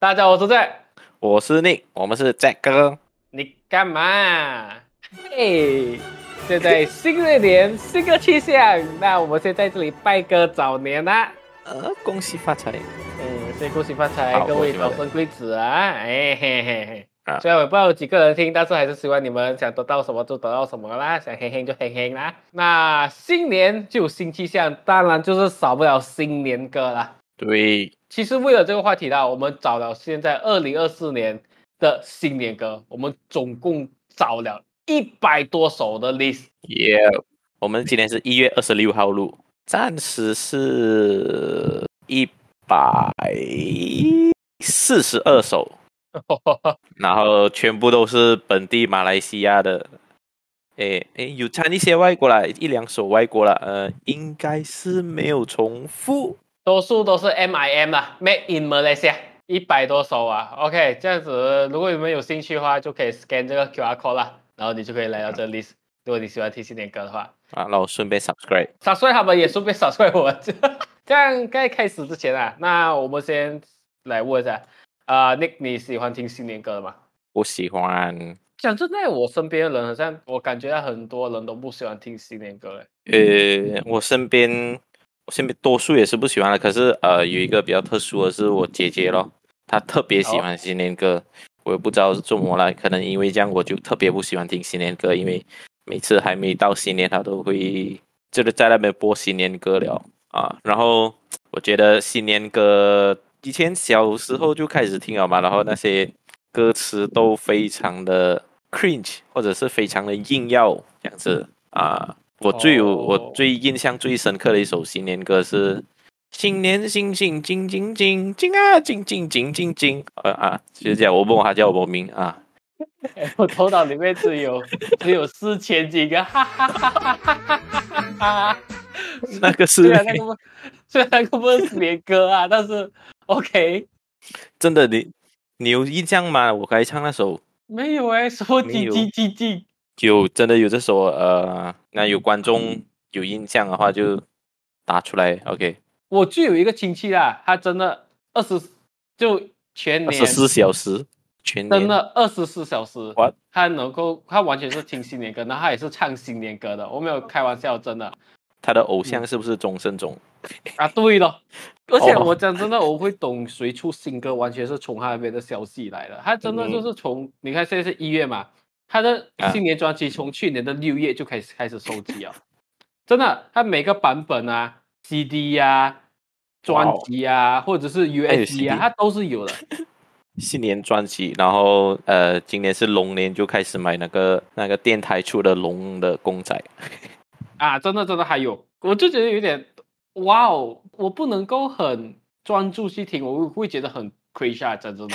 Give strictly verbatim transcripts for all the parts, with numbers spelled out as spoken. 大家好，我是 Zack， 我是 Nick， 我们是 Jack 哥。你干嘛？嘿、hey ，现在新的一年，新的气象，那我们先在这里拜个早年啦。呃，恭喜发财。嗯，先恭喜发财，各位早生贵子啊！哎嘿嘿嘿。虽然我不知道有几个人听，但是还是希望你们想得到什么就得到什么啦，想嘿嘿就嘿嘿啦。那新年就有新气象，当然就是少不了新年歌啦。对，其实为了这个话题啦，我们找了现在二零二四年的新年歌，我们总共找了一百多首的 list。Yeah， 我们今天是一月二十六号录，暂时是一百四十二首。然后全部都是本地马来西亚的，诶诶有掺一些外国啦，一两首外国啦，呃，应该是没有重复，多数都是 M I M 啦 ，Made in Malaysia， 一百多首啊。OK， 这样子，如果你们有兴趣的话，就可以 scan 这个 Q R code 啦，然后你就可以来到这个 list。如果你喜欢听新年歌的话，啊，然后顺便 subscribe， subscribe 他们也顺便 subscribe 我。这样在开始之前啊，那我们先来问一下。呃、uh, Nick 你喜欢听新年歌的吗？不喜欢。讲真的，我身边的人好像我感觉到很多人都不喜欢听新年歌。呃，我身边我身边多数也是不喜欢的，可是呃有一个比较特殊的是我姐姐咯，她特别喜欢新年歌，我也不知道是怎么了，可能因为这样我就特别不喜欢听新年歌，因为每次还没到新年她都会就是在那边播新年歌了啊。然后我觉得新年歌以前小时候就开始听了嘛，然后那些歌词都非常的 cringe， 或者是非常的硬要这样子啊。我最有、oh. 我最印象最深刻的一首新年歌是新年星星金金金金啊金金金金金啊啊，就是这样。我问我他叫我名啊，我头脑里面只有只有四千几个，哈哈哈哈哈哈哈！那个是虽然那个虽然那个不是年歌啊，但是。OK， 真的你你有印象吗？我该唱那首没有哎、欸，什么叽叽叽叽？有真的有这首呃，那有观众有印象的话就打出来。OK， 我就有一个亲戚啦，他真的二十就全年二十四小时，全年真的二十四小时， What？ 他能够他完全是听新年歌，然后他也是唱新年歌的，我没有开玩笑，真的。他的偶像是不是钟声总？啊，对了，而且我讲真的，我会懂谁出新歌，完全是从他那边的消息来的。他真的就是从、嗯、你看现在是一月嘛，他的新年专辑从去年的六月就开始开始收集了，真的，他每个版本啊、C D 啊、专辑啊，或者是 U S D 啊，他都是有的。新年专辑，然后呃，今年是龙年，就开始买那个那个电台出的龙的公仔。啊，真的真的还有，我就觉得有点，哇哦，我不能够很专注去听，我会觉得很亏下，真的。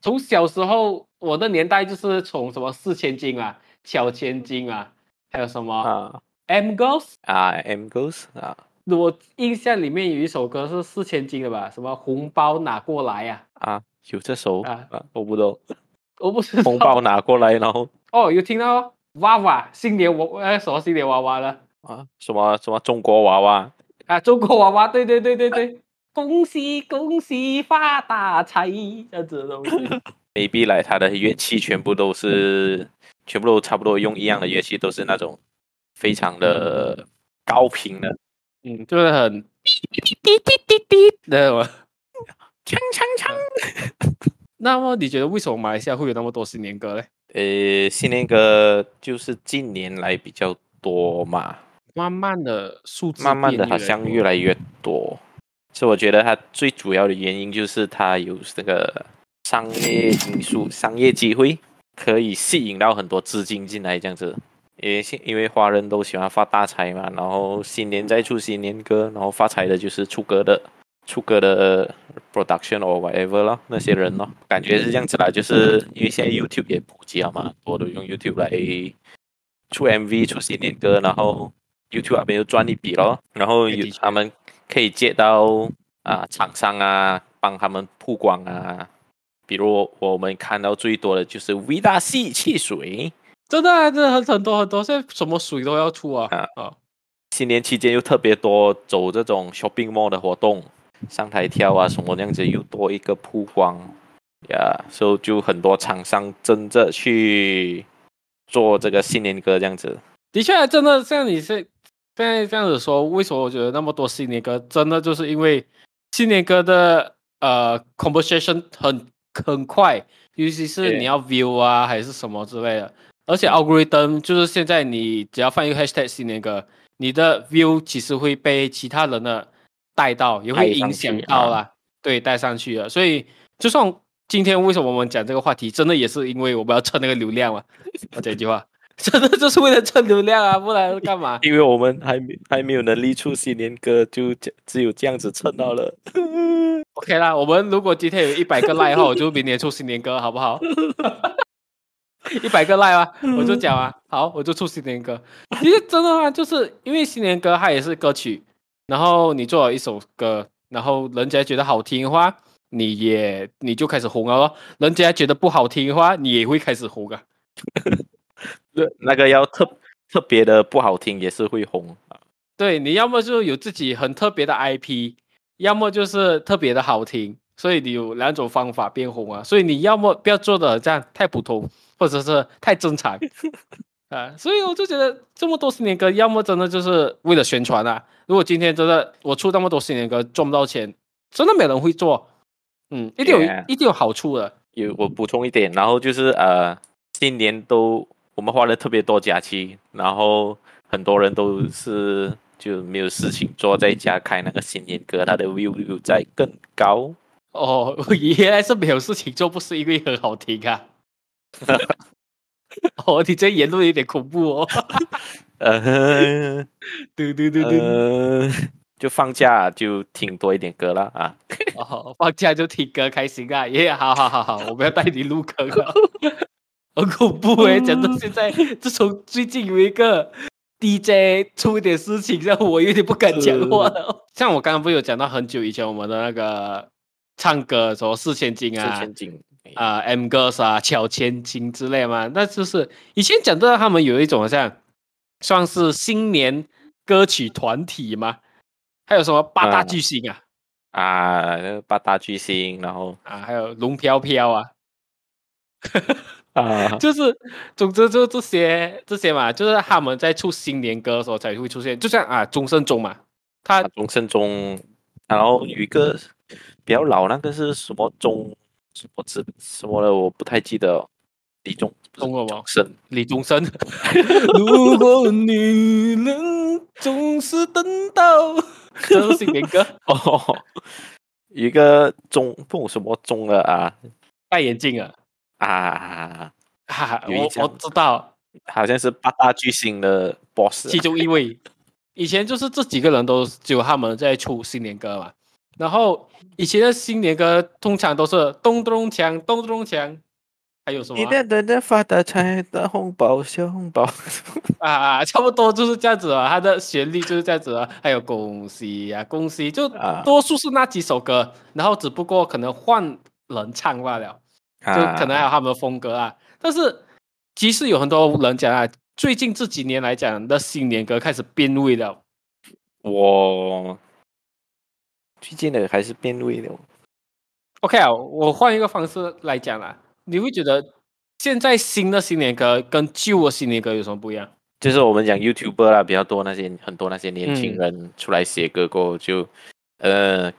从小时候我的年代就是从什么四千金啊、巧千金啊，还有什么、啊、M Girls 啊 ，M Girls 啊，我印象里面有一首歌是四千金的吧？什么红包拿过来呀、啊？啊，有这首啊？我不懂，我不知道。红包拿过来，然后哦，有听到、哦、娃娃新年娃呃什么新年娃娃了？啊，什么什么中国娃娃啊，中国娃娃，对对对对对，恭喜恭喜发大财这样子的东西。Baby 来，他的乐器全部都是，全部都差不多用一样的乐器，都是那种非常的高频的，嗯，就是很滴滴滴滴滴的嘛，锵锵锵。那么你觉得为什么马来西亚会有那么多新年歌呢？呃，新年歌就是近年来比较多嘛。慢慢的数字慢慢的好像越来越多，所以我觉得它最主要的原因就是它有这个商业因素、商业机会，可以吸引到很多资金进来这样子。因为因为华人都喜欢发大财嘛，然后新年再出新年歌，然后发财的就是出歌的、出歌的 production or whatever 咯，那些人咯，感觉是这样子啦。就是因为现在 YouTube 也普及了嘛，我都用 YouTube 来出 M V、出新年歌，然后。YouTube 那边就赚一笔咯，然后有他们可以接到啊厂商啊帮他们曝光啊，比如我们看到最多的就是 Vita C 汽水，真的真的很多很多，现在什么水都要出啊啊、哦！新年期间又特别多走这种 shopping mall 的活动，上台跳啊什么这样子，又多一个曝光，呀，所以就很多厂商真的去做这个新年歌这样子。的确，真的像你是现在这样子说，为什么我觉得那么多新年歌，真的就是因为新年歌的呃 conversation 很很快，尤其是你要 view 啊还是什么之类的。而且 algorithm 就是现在你只要放一个 hashtag 新年歌，你的 view 其实会被其他人的带到，也会影响到啦，对，带上去了。所以就算今天为什么我们讲这个话题，真的也是因为我们要蹭那个流量啊。我讲一句话，真的就是为了蹭流量啊，不然干嘛？因为我们还没还没有能力出新年歌，就只有这样子蹭到了。OK 啦，我们如果今天有一百个 like 后，我就明年出新年歌，好不好？一百个 like 啊，我就讲啊，好，我就出新年歌。其实真的啊，就是因为新年歌它也是歌曲，然后你做了一首歌，然后人家觉得好听的话，你也你就开始红了咯。人家觉得不好听的话，你也会开始红啊。那个要 特, 特别的不好听也是会红。对，你要么就有自己很特别的 I P， 要么就是特别的好听。所以你有两种方法变红啊，所以你要么不要做的这样太普通，或者是太正常啊。所以我就觉得这么多新年歌，要么真的就是为了宣传啊。如果今天真的我出那么多新年歌赚不到钱，真的没人会做，嗯，一定有、yeah. 一定有好处的。有，我补充一点，然后就是呃，新年都我们花了特别多假期，然后很多人都是就没有事情做，在家开那个新年歌，它的 view 在更高。哦，原来是没有事情做，不是因为很好听啊。哦，你这言论有点恐怖哦。呃，对对对对，就放假就听多一点歌啦啊。哦，放假就听歌开心啊，耶、yeah, ！好好好好，我们要带你入坑了。很恐怖哎、欸，讲到现在，自从最近有一个 D J 出一点事情，让我有点不敢讲话了。像我刚刚不是有讲到很久以前我们的那个。唱歌什么四千金啊，四千金啊、呃、，M Girls 啊，巧千金之类嘛，那就是以前讲到他们有一种好像算是新年歌曲团体嘛，还有什么八大巨星啊，嗯、啊八大巨星，然后啊还有龙飘飘啊，啊就是总之就这些这些嘛，就是他们在出新年歌的时候才会出现，就像啊钟声中嘛，他钟声中，然后有一个。比较老那个是什么钟什么字什么的，我不太记得。李宗盛，李宗盛。如果女人总是等到，这是新年歌哦。一个钟，不懂什么钟了啊？戴眼镜啊啊啊！我我知道，好像是八大巨星的 boss， 其中一位。以前就是这几个人都只有他们在出新年歌嘛。然后以前的新年歌通常都是咚咚锵咚咚锵，还有什么？你的人的发大财的红包小红包啊，差不多就是这样子啊，它的旋律就是这样子啊。还有恭喜啊恭喜，就多数是那几首歌，啊、然后只不过可能换人唱罢了，就可能还有他们的风格啊。啊但是其实有很多人讲啊，最近这几年来讲的新年歌开始变味了。我。最近的还是变味了。OK 啊，我换一个方式来讲啦。你会觉得现在新的新年歌跟旧的新年歌有什么不一样？就是我们讲 YouTuber 啦，比较多那些很多那些年轻人出来写歌过后就、嗯、呃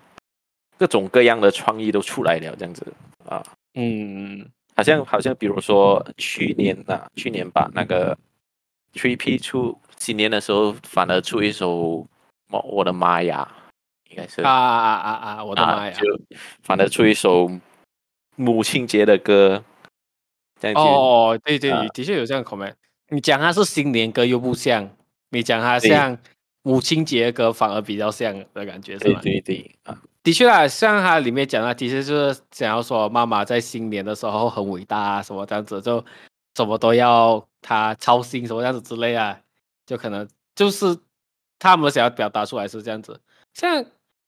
各种各样的创意都出来了这样子啊。嗯，好像好像比如说去年啊，去年吧那个 three P 出新年的时候，反而出一首《我的妈呀》。应该是啊啊啊啊！我的妈呀！啊、就反正出一首母亲节的歌，这样子哦，对对，啊、的确有这样的 comment。你讲它是新年歌又不像，你讲它像母亲节的歌反而比较像的感觉，是吧？对对对啊，的确啊，像它里面讲的，的确就是想要说妈妈在新年的时候很伟大啊，什么这样子，就什么都要她操心，什么这样子之类啊，就可能就是他们想要表达出来是这样子。像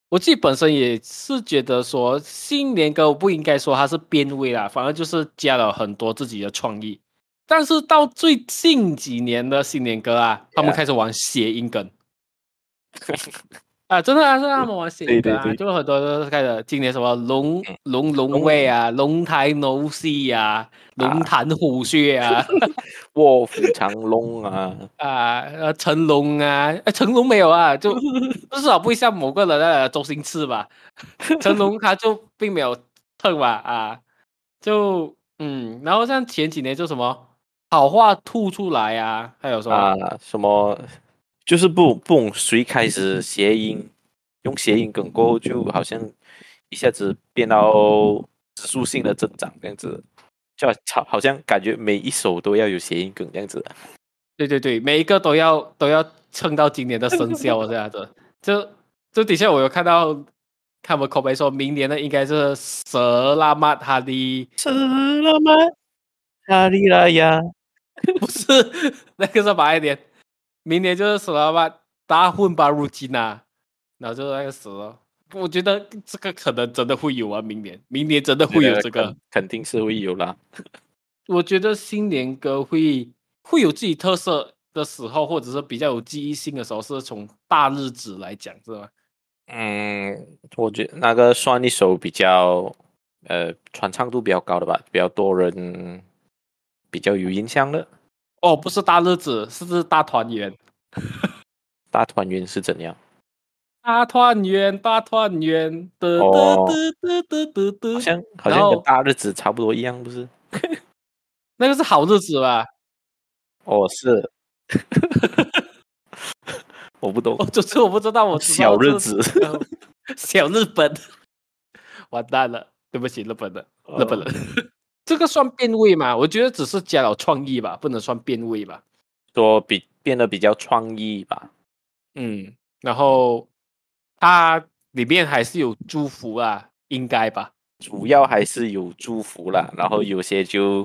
我自己本身也是觉得说新年歌我不应该说它是变味啦，反而就是加了很多自己的创意。但是到最近几年的新年歌啊， yeah. 他们开始玩谐音梗。啊，真的啊，是他们玩新的、啊，对对对，就很多都是开的。今年什么龙龙龙尾啊，龙台牛戏啊，龙潭虎穴啊，卧虎藏龙啊，啊，成龙啊，哎，成龙没有啊，就至少不会像某个人的周星驰吧，成龙他就并没有蹭吧啊，就嗯，然后像前几年就什么好话吐出来啊，还有什么、啊、什么。就是不不谁开始谐音，用谐音梗过后，就好像一下子变到指数性的增长这样子，就好像感觉每一首都要有谐音梗这样子。对对对，每一个都要都要撑到今年的生肖这样子。就就底下我有看到他们口碑说明年的应该是舍拉玛哈利，舍拉玛哈利拉呀，不是那个是白一点。明年就是死了吧，大混吧入侵啊，然后就那个死了。我觉得这个可能真的会有啊，明年，明年真的会有这个，肯定是会有啦。我觉得新年歌会会有自己特色的时候，或者是比较有记忆性的时候，是从大日子来讲，是吧？嗯，我觉得那个算一首比较呃传唱度比较高的吧，比较多人比较有印象的。哦，不是大日子，是大团圆。大团圆是怎样？大团圆，大团圆的的好像好像跟大日子差不多一样，不是？那个是好日子吧？哦，是。我不懂，哦、就是我不知道，我知道小日子，小日本，完蛋了，对不起，日本的、哦、日本人。这个算变味吗？我觉得只是加了创意吧，不能算变味吧。说比变得比较创意吧。嗯，然后它里面还是有祝福啊，应该吧。主要还是有祝福啦，然后有些就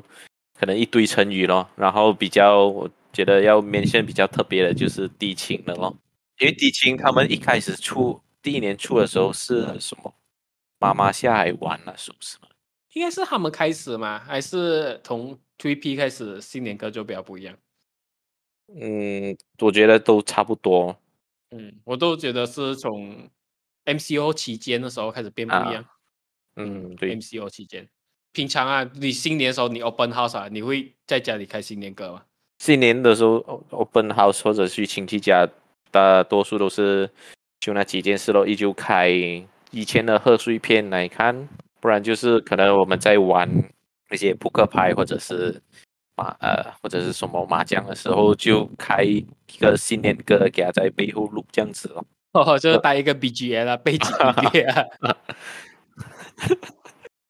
可能一堆成语咯。然后比较我觉得要mention比较特别的就是地勤了咯，因为地勤他们一开始出第一年出的时候是什么？妈妈下海玩了，是不是？应该是他们开始吗？还是从 三 P 开始新年歌就比较不一样？嗯，我觉得都差不多。嗯，我都觉得是从 M C O 期间的时候开始变不一样。啊、嗯，对 ，M C O 期间，平常啊，你新年的时候你 open house 啊，你会在家里开新年歌吗？新年的时候 open house 或者去亲戚家，大多数都是就那几件事咯，依旧开以前的贺岁片来看。不然就是可能我们在玩那些扑克牌或者是麻呃或者是什么麻将的时候，就开一个新年歌给他在背后录这样子咯。哦，就是带一个 B G M 啦，背景音乐啊。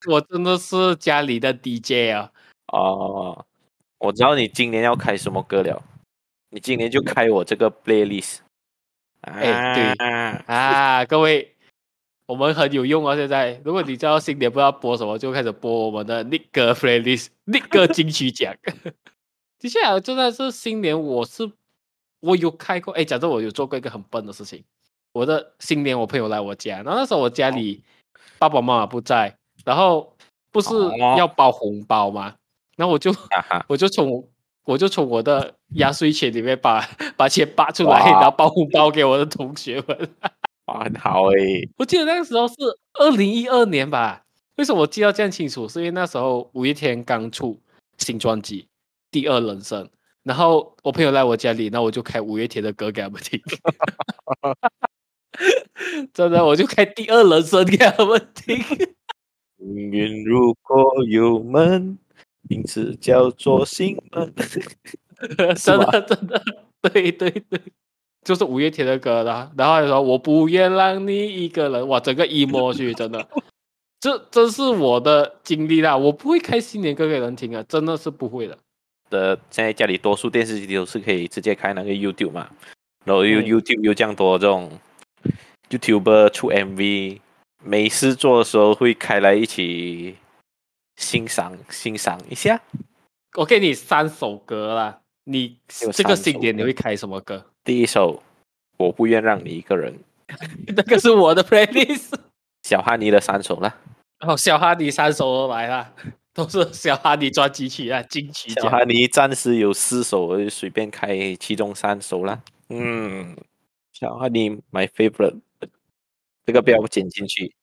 我真的是家里的 D J 啊。哦，我知道你今年要开什么歌了，你今年就开我这个 playlist。哎，对啊，各位。我们很有用啊！现在，如果你知道新年不知道播什么，就开始播我们的 Nick 歌 playlist， Nick 歌金曲奖。的确啊，真的是新年，我是我有开过。哎，讲真，我有做过一个很笨的事情。我的新年，我朋友来我家，然后那时候我家里爸爸妈妈不在，然后不是要包红包吗？然后我就我就从我就从我的压岁钱里面把把钱拔出来，然后包红包给我的同学们。哇，很好哎、欸！我记得那个时候是二零一二年吧？为什么我记得这样清楚？是因为那时候五月天刚出新专辑《第二人生》，然后我朋友来我家里，那我就开五月天的歌给他们听。真的，我就开《第二人生》给他们听。命运如果有门，名字叫做心门。真的，真的，对对对。就是五月天的歌啦，然后他说我不愿让你一个人，哇，整个 emo 去，真的，这真是我的经历啦。我不会开新年歌给人听啊，真的是不会的。呃，现在家里多数电视机都是可以直接开那个 YouTube 嘛，然后 YouTube 有这样多这种 YouTuber 出 M V， 没事做的时候会开来一起欣赏欣赏一下。我给你三首歌啦，你这个新年你会开什么歌？第一首，我不愿让你一个人。那个是我的 playlist。小哈尼的三首啦。哦，小哈尼三首来啦，都是小哈尼专辑曲啦，金曲奖。小哈尼暂时有四首，我就随便开其中三首啦。嗯，小哈尼 my favorite 这个不要剪进去。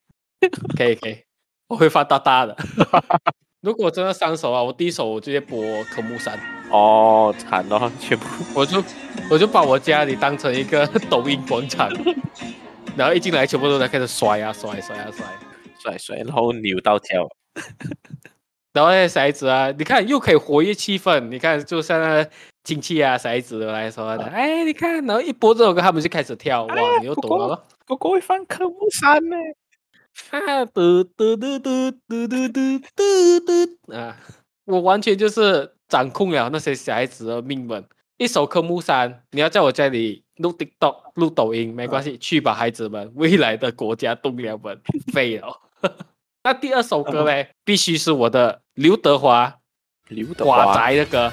可以可以，我会发大大的。如果真的三首啊，我第一首我直接播科目三。哦，惨了，全部我就我就把我家里当成一个抖音广场，然后一进来全部都在开始甩啊甩甩啊甩甩甩，然后扭到跳。然后那些骰子啊，你看又可以活跃气氛，你看就像那亲戚啊骰子来说的，哎，你看，然后一播这首歌，他们就开始跳，哇，你又懂了。哥哥会放科目三呢。啊，嘟嘟嘟嘟嘟嘟嘟嘟啊！我完全就是掌控了那些小孩子的命运。一首科目三，你要在我家里录 TikTok、录抖音，没关系，去吧，孩子们，未来的国家栋梁们废了。那第二首歌呢，必须是我的刘德华、刘德华仔的歌，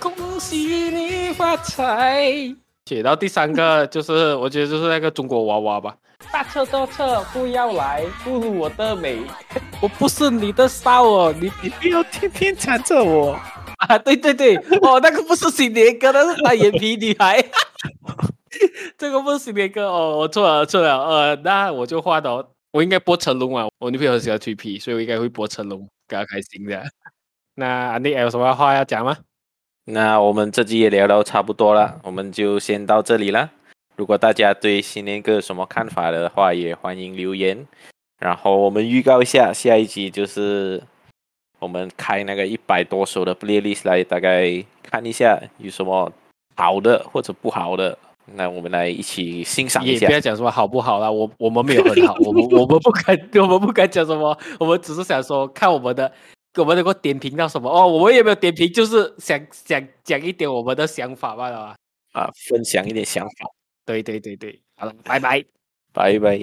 恭喜你发财。然后第三个就是，我觉得就是那个中国娃娃吧。大车大车不要来，侮辱我的美，我不是你的骚哦，你你不要天天缠着我啊！对对对，哦，那个不是新年歌，那是单眼皮女孩，这个不是新年歌哦，我错了错了，呃，那我就换了，我应该播成龙啊，我女朋友喜欢 three P， 所以我应该会播成龙，给她开心的。那 Nick 有什么话要讲吗？那我们这集也聊到差不多了，我们就先到这里了。如果大家对新年歌有什么看法的话，也欢迎留言。然后我们预告一下，下一集就是我们开那个一百多首的 playlist 来，大概看一下有什么好的或者不好的，那我们来一起欣赏一下。也不要讲什么好不好啦，我我们没有很好，我们我们不敢，我们不敢讲什么，我们只是想说看我们的。我们能够点评到什么哦？我们也没有点评，就是想想讲一点我们的想法罢了啊，分享一点想法。对对对对，好了，拜拜，拜拜。